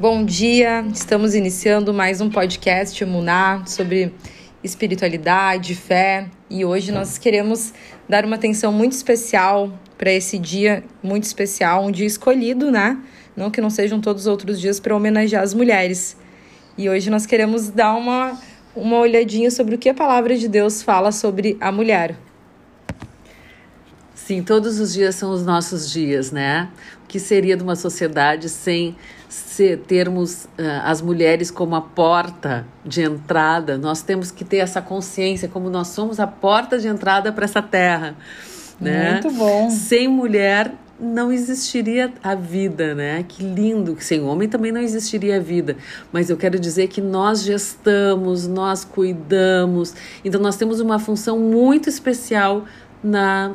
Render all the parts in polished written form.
Bom dia, estamos iniciando mais um podcast Emunah sobre espiritualidade, fé, e hoje nós queremos dar uma atenção muito especial para esse dia muito especial, um dia escolhido, né? Não que não sejam todos os outros dias para homenagear as mulheres. E hoje nós queremos dar uma olhadinha sobre o que a palavra de Deus fala sobre a mulher. Sim, todos os dias são os nossos dias, né? O que seria de uma sociedade sem termos as mulheres como a porta de entrada? Nós temos que ter essa consciência, como nós somos a porta de entrada para essa terra, né? Muito bom. Sem mulher não existiria a vida, né? Que lindo, que sem homem também não existiria a vida. Mas eu quero dizer que nós gestamos, nós cuidamos. Então nós temos uma função muito especial na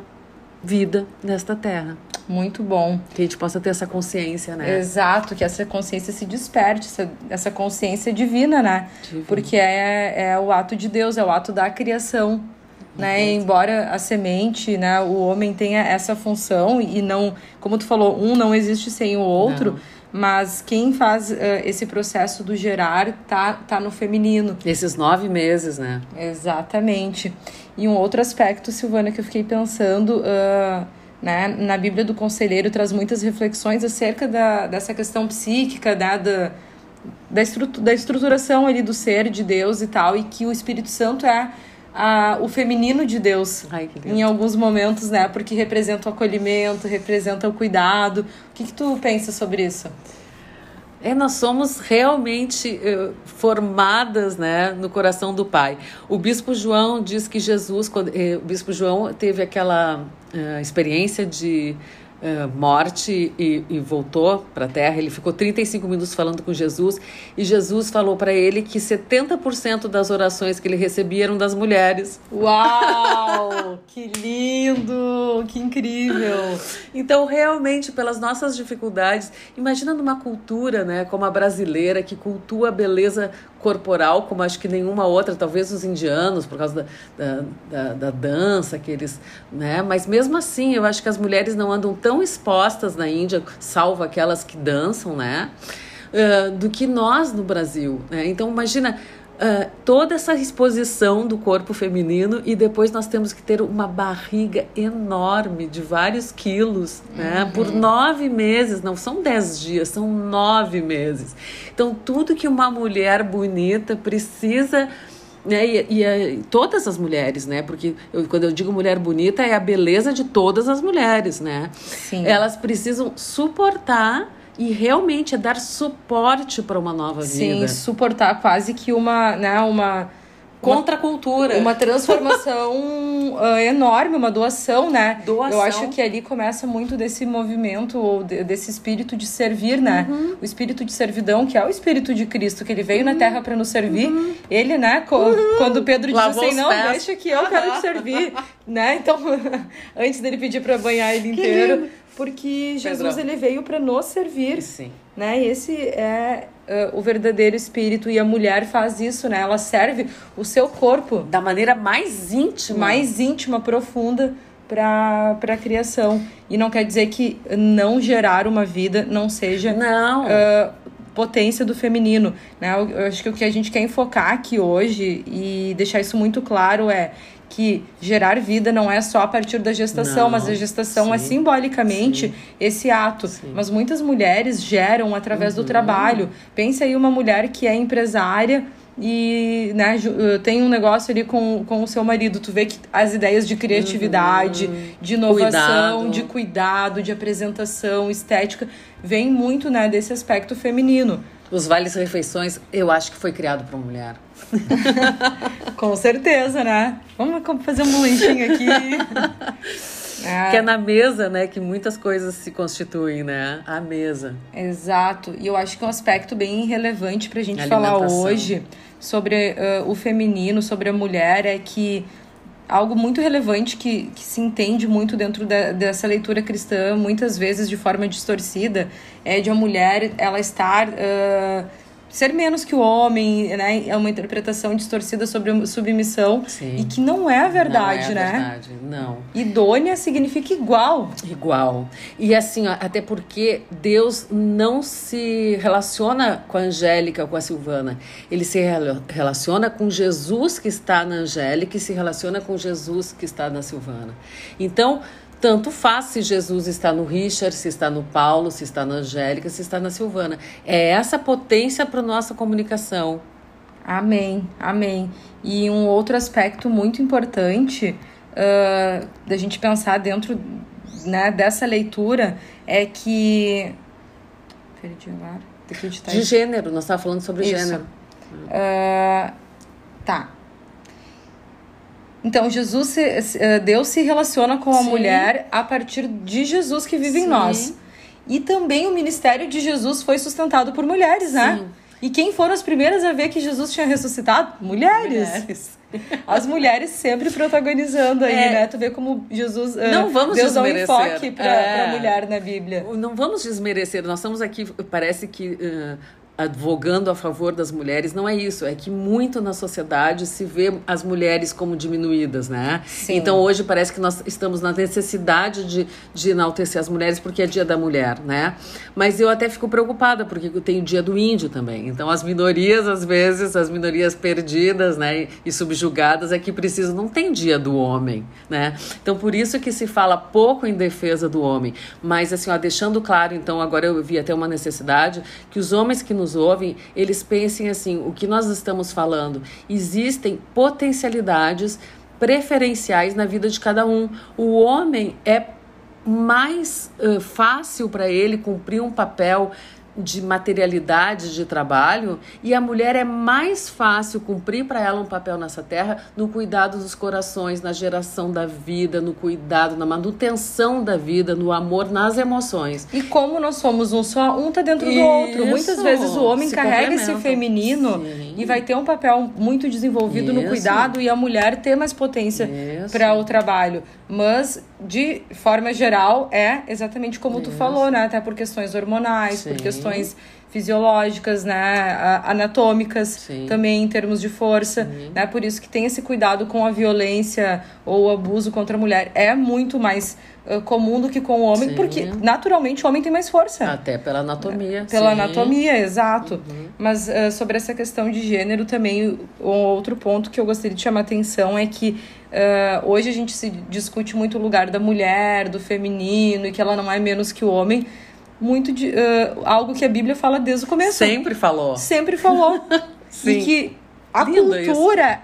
vida nesta terra. Muito bom. Que a gente possa ter essa consciência, né? Exato, que essa consciência se desperte, essa consciência divina, né? Divina. Porque é o ato de Deus, é o ato da criação, né? E embora a semente, né, o homem tenha essa função e não, como tu falou, um não existe sem o outro, mas quem faz esse processo do gerar tá no feminino. Esses 9 meses, né? Exatamente. E um outro aspecto, Silvana, que eu fiquei pensando, né, na Bíblia do Conselheiro traz muitas reflexões acerca dessa questão psíquica, né, da estruturação ali do ser de Deus e tal, e que o Espírito Santo é o feminino de Deus. Ai, que lindo. Em alguns momentos, né? Porque representa o acolhimento, representa o cuidado. O que tu pensa sobre isso? Nós somos realmente formadas, né, no coração do Pai. O Bispo João diz que Jesus, o Bispo João teve aquela experiência de morte e voltou para a terra. Ele ficou 35 minutos falando com Jesus e Jesus falou para ele que 70% das orações que ele recebia eram das mulheres. Uau! Que lindo! Que incrível! Então, realmente, pelas nossas dificuldades, imagina numa cultura, né, como a brasileira, que cultua a beleza corporal como acho que nenhuma outra, talvez os indianos, por causa da dança que eles, né, mas mesmo assim, eu acho que as mulheres não andam tão expostas na Índia, salvo aquelas que dançam, né, do que nós no Brasil, né? Então imagina toda essa exposição do corpo feminino e depois nós temos que ter uma barriga enorme de vários quilos, né? Por 9 meses, não são 10 dias, são 9 meses. Então tudo que uma mulher bonita precisa, né, e todas as mulheres, né, porque quando eu digo mulher bonita é a beleza de todas as mulheres, né? Sim. Elas precisam suportar e realmente é dar suporte para uma nova vida. Sim, suportar quase que uma contracultura, uma transformação enorme, uma doação, né? Doação. Eu acho que ali começa muito desse movimento, ou desse espírito de servir, né? Uhum. O espírito de servidão, que é o espírito de Cristo, que ele veio na terra para nos servir. Ele, né? Quando Pedro disse Lavou assim, não, deixa que eu quero te servir, né? Então, antes dele pedir para banhar ele inteiro, porque Jesus, ele veio para nos servir. Sim. Né? E esse é o verdadeiro espírito. E a mulher faz isso, né? Ela serve o seu corpo da maneira mais íntima, profunda, para a criação. E não quer dizer que não gerar uma vida não seja potência do feminino, né? Eu acho que o que a gente quer enfocar aqui hoje e deixar isso muito claro é que gerar vida não é só a partir da gestação, mas a gestação é simbolicamente esse ato. Sim. Mas muitas mulheres geram através do trabalho. Pense aí uma mulher que é empresária e, né, tem um negócio ali com o seu marido. Tu vê que as ideias de criatividade, de inovação, de cuidado, de apresentação, estética, vem muito, né, desse aspecto feminino. Os vales-refeições, eu acho que foi criado para mulher. Com certeza, né? Vamos fazer um lanchinho aqui. Que é na mesa, né, que muitas coisas se constituem, né? A mesa. Exato. E eu acho que é um aspecto bem relevante pra gente falar hoje sobre o feminino, sobre a mulher, é que algo muito relevante que se entende muito dentro dessa leitura cristã, muitas vezes de forma distorcida, é de a mulher ela estar ser menos que o homem, né? É uma interpretação distorcida sobre submissão. Sim. E que não é a verdade, né? Não é a verdade, não. Idônea significa igual. Igual. E assim, ó, até porque Deus não se relaciona com a Angélica ou com a Silvana. Ele se relaciona com Jesus que está na Angélica e se relaciona com Jesus que está na Silvana. Então, tanto faz se Jesus está no Richard, se está no Paulo, se está na Angélica, se está na Silvana. É essa potência para a nossa comunicação. Amém, amém. E um outro aspecto muito importante da gente pensar dentro, né, dessa leitura é que... Perdi o ar. De gênero, nós estávamos falando sobre isso. Gênero. Tá. Então, Deus se relaciona com a Sim. mulher a partir de Jesus que vive Sim. em nós. E também o ministério de Jesus foi sustentado por mulheres, Sim. né? E quem foram as primeiras a ver que Jesus tinha ressuscitado? Mulheres. As mulheres sempre protagonizando aí, né? Tu vê como Jesus... Não vamos Deus desmerecer. Dá um enfoque pra mulher na Bíblia. Não vamos desmerecer. Nós estamos aqui, parece que... advogando a favor das mulheres, não é isso, é que muito na sociedade se vê as mulheres como diminuídas, né? Sim. Então hoje parece que nós estamos na necessidade de enaltecer as mulheres porque é dia da mulher, né? Mas eu até fico preocupada porque tem o dia do índio também, então as minorias às vezes, as minorias perdidas, né, e subjugadas é que precisam, não tem dia do homem, né? Então por isso que se fala pouco em defesa do homem, mas assim, ó, deixando claro, então agora eu vi até uma necessidade que os homens que nos ouvem, eles pensem assim, o que nós estamos falando, existem potencialidades preferenciais na vida de cada um. O homem é mais fácil para ele cumprir um papel de materialidade, de trabalho, e a mulher é mais fácil cumprir para ela um papel nessa terra no cuidado dos corações, na geração da vida, no cuidado, na manutenção da vida, no amor, nas emoções. E como nós somos um só, um tá dentro do outro. Muitas vezes o homem carrega esse feminino Sim. e vai ter um papel muito desenvolvido no cuidado e a mulher ter mais potência para o trabalho. Mas, de forma geral, é exatamente como tu falou, né? Até por questões hormonais, Sim. por questões fisiológicas, né, anatômicas, Sim. também em termos de força, né, por isso que tem esse cuidado com a violência ou o abuso contra a mulher, é muito mais comum do que com o homem, Sim. porque naturalmente o homem tem mais força. Até pela anatomia. Pela Sim. anatomia, exato. Uhum. Mas sobre essa questão de gênero também, um outro ponto que eu gostaria de chamar atenção é que hoje a gente se discute muito o lugar da mulher, do feminino, e que ela não é menos que o homem, muito de algo que a Bíblia fala desde o começo. Sempre falou. Sim. E que a Lindo cultura isso.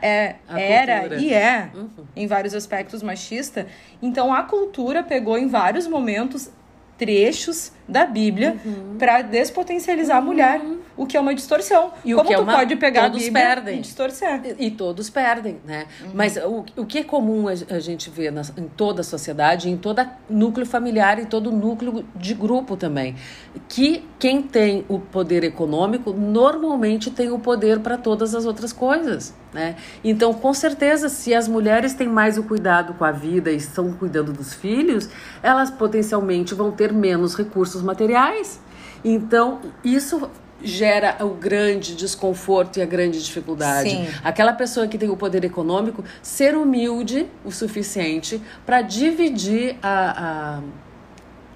era uhum. em vários aspectos machista. Então a cultura pegou em vários momentos trechos da Bíblia para despotencializar a mulher, o que é uma distorção. E como pode pegar a Bíblia perdem. E distorcer. E todos perdem, né? Mas o que é comum a gente ver em toda a sociedade, em todo núcleo familiar, em todo núcleo de grupo também, que quem tem o poder econômico normalmente tem o poder para todas as outras coisas, né? Então, com certeza, se as mulheres têm mais o cuidado com a vida e estão cuidando dos filhos, elas potencialmente vão ter menos recursos materiais. Então, isso gera o grande desconforto e a grande dificuldade. Sim. Aquela pessoa que tem o poder econômico ser humilde o suficiente para dividir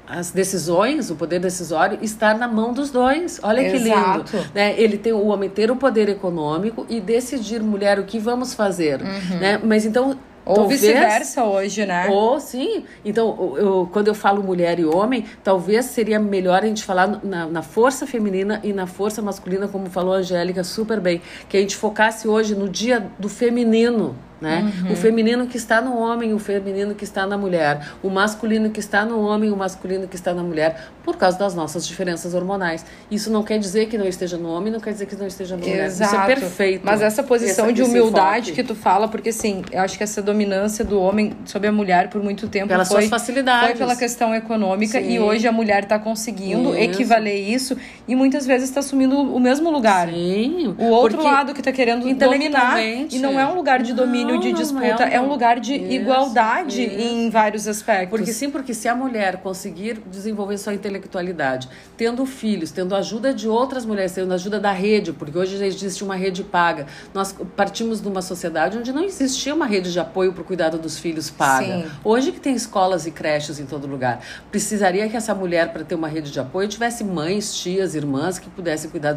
as decisões, o poder decisório estar na mão dos dois. Olha que lindo, né? Ele tem, o homem ter o poder econômico e decidir, mulher, o que vamos fazer, né? Mas então ou talvez, vice-versa hoje, né? Ou sim. Então, quando eu falo mulher e homem, talvez seria melhor a gente falar na força feminina e na força masculina, como falou a Angélica super bem. Que a gente focasse hoje no dia do feminino, né? O feminino que está no homem, o feminino que está na mulher. O masculino que está no homem, o masculino que está na mulher. Por causa das nossas diferenças hormonais. Isso não quer dizer que não esteja no homem, não quer dizer que não esteja na mulher. Exato. Isso é perfeito. Mas essa posição de humildade que tu fala, porque assim, eu acho que essa dominância do homem sobre a mulher por muito tempo pelas suas facilidades. Foi pela questão econômica Sim. e hoje a mulher está conseguindo equivaler isso e muitas vezes está assumindo o mesmo lugar. Sim. O outro lado que está querendo dominar e não é um lugar de domínio. domínio, de disputa. É um lugar de igualdade em vários aspectos. Porque se a mulher conseguir desenvolver sua intelectualidade, tendo filhos, tendo ajuda de outras mulheres, tendo ajuda da rede, porque hoje existe uma rede paga. Nós partimos de uma sociedade onde não existia uma rede de apoio para o cuidado dos filhos paga. Sim. Hoje que tem escolas e creches em todo lugar. Precisaria que essa mulher, para ter uma rede de apoio, tivesse mães, tias, irmãs que pudessem cuidar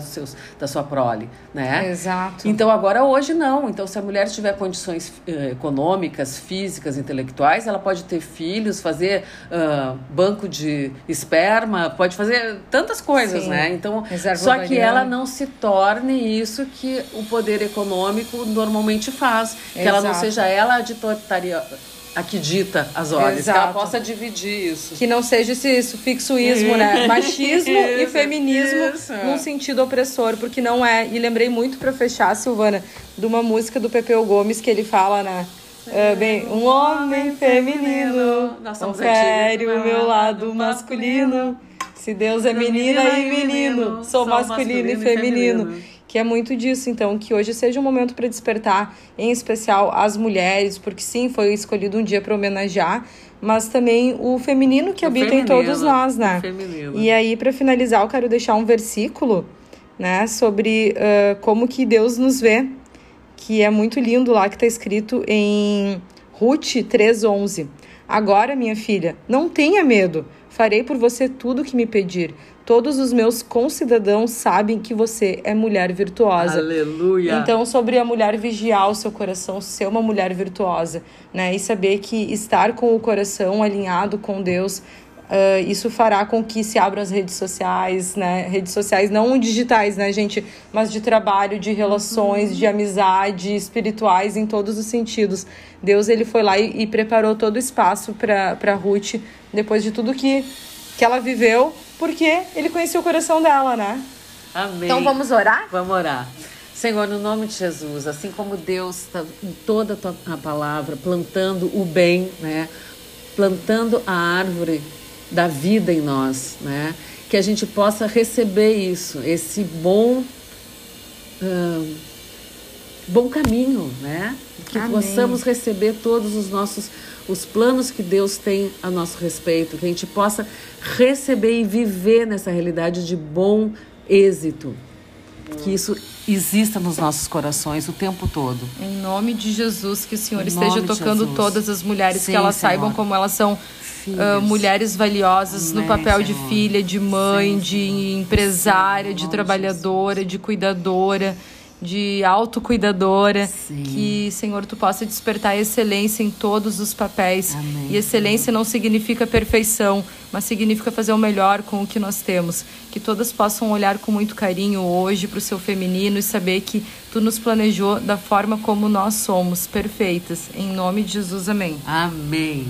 da sua prole, né? Exato. Então agora hoje não. Então se a mulher tiver condições econômicas, físicas, intelectuais, ela pode ter filhos, fazer banco de esperma, pode fazer tantas coisas, sim, né? Então, só que ela não se torne isso que o poder econômico normalmente faz, que exato, ela não seja ela a que dita as horas, exato, que ela possa dividir isso. Que não seja esse sufixoísmo, né? Machismo isso, e feminismo isso, num sentido opressor, porque não é. E lembrei muito, pra fechar, Silvana, de uma música do Pepeu Gomes que ele fala, né? Um homem feminino, confere o meu lado masculino. Se Deus é menina e menino, sou masculino e feminino. Que é muito disso, então, que hoje seja um momento para despertar, em especial as mulheres, porque sim, foi escolhido um dia para homenagear, mas também o feminino que habita em todos nós, né? E aí, para finalizar, eu quero deixar um versículo, né, sobre como que Deus nos vê, que é muito lindo lá, que está escrito em Rute 3:11. Agora, minha filha, não tenha medo, farei por você tudo o que me pedir. Todos os meus concidadãos sabem que você é mulher virtuosa. Aleluia! Então, sobre a mulher vigiar o seu coração, ser uma mulher virtuosa, né? E saber que estar com o coração alinhado com Deus, isso fará com que se abram as redes sociais, né? Redes sociais não digitais, né, gente? Mas de trabalho, de relações, de amizade, espirituais, em todos os sentidos. Deus, ele foi lá e preparou todo o espaço para Ruth, depois de tudo que ela viveu, porque ele conhecia o coração dela, né? Amém. Então vamos orar? Vamos orar. Senhor, no nome de Jesus, assim como Deus está em toda a tua palavra, plantando o bem, né? Plantando a árvore da vida em nós, né? Que a gente possa receber isso, esse bom caminho, né? Que amém, possamos receber todos os planos que Deus tem a nosso respeito, que a gente possa receber e viver nessa realidade de bom êxito. Que isso exista nos nossos corações o tempo todo. Em nome de Jesus, que o Senhor esteja tocando todas as mulheres, sim, que elas Senhor, saibam como elas são mulheres valiosas, amém, no papel Senhor, de filha, de mãe, sim, de Senhor, empresária, sim, de trabalhadora, de cuidadora, de autocuidadora, sim, que, Senhor, Tu possa despertar excelência em todos os papéis. Amém. E excelência não significa perfeição, mas significa fazer o melhor com o que nós temos. Que todas possam olhar com muito carinho hoje para o seu feminino e saber que Tu nos planejou da forma como nós somos, perfeitas. Em nome de Jesus, amém. Amém.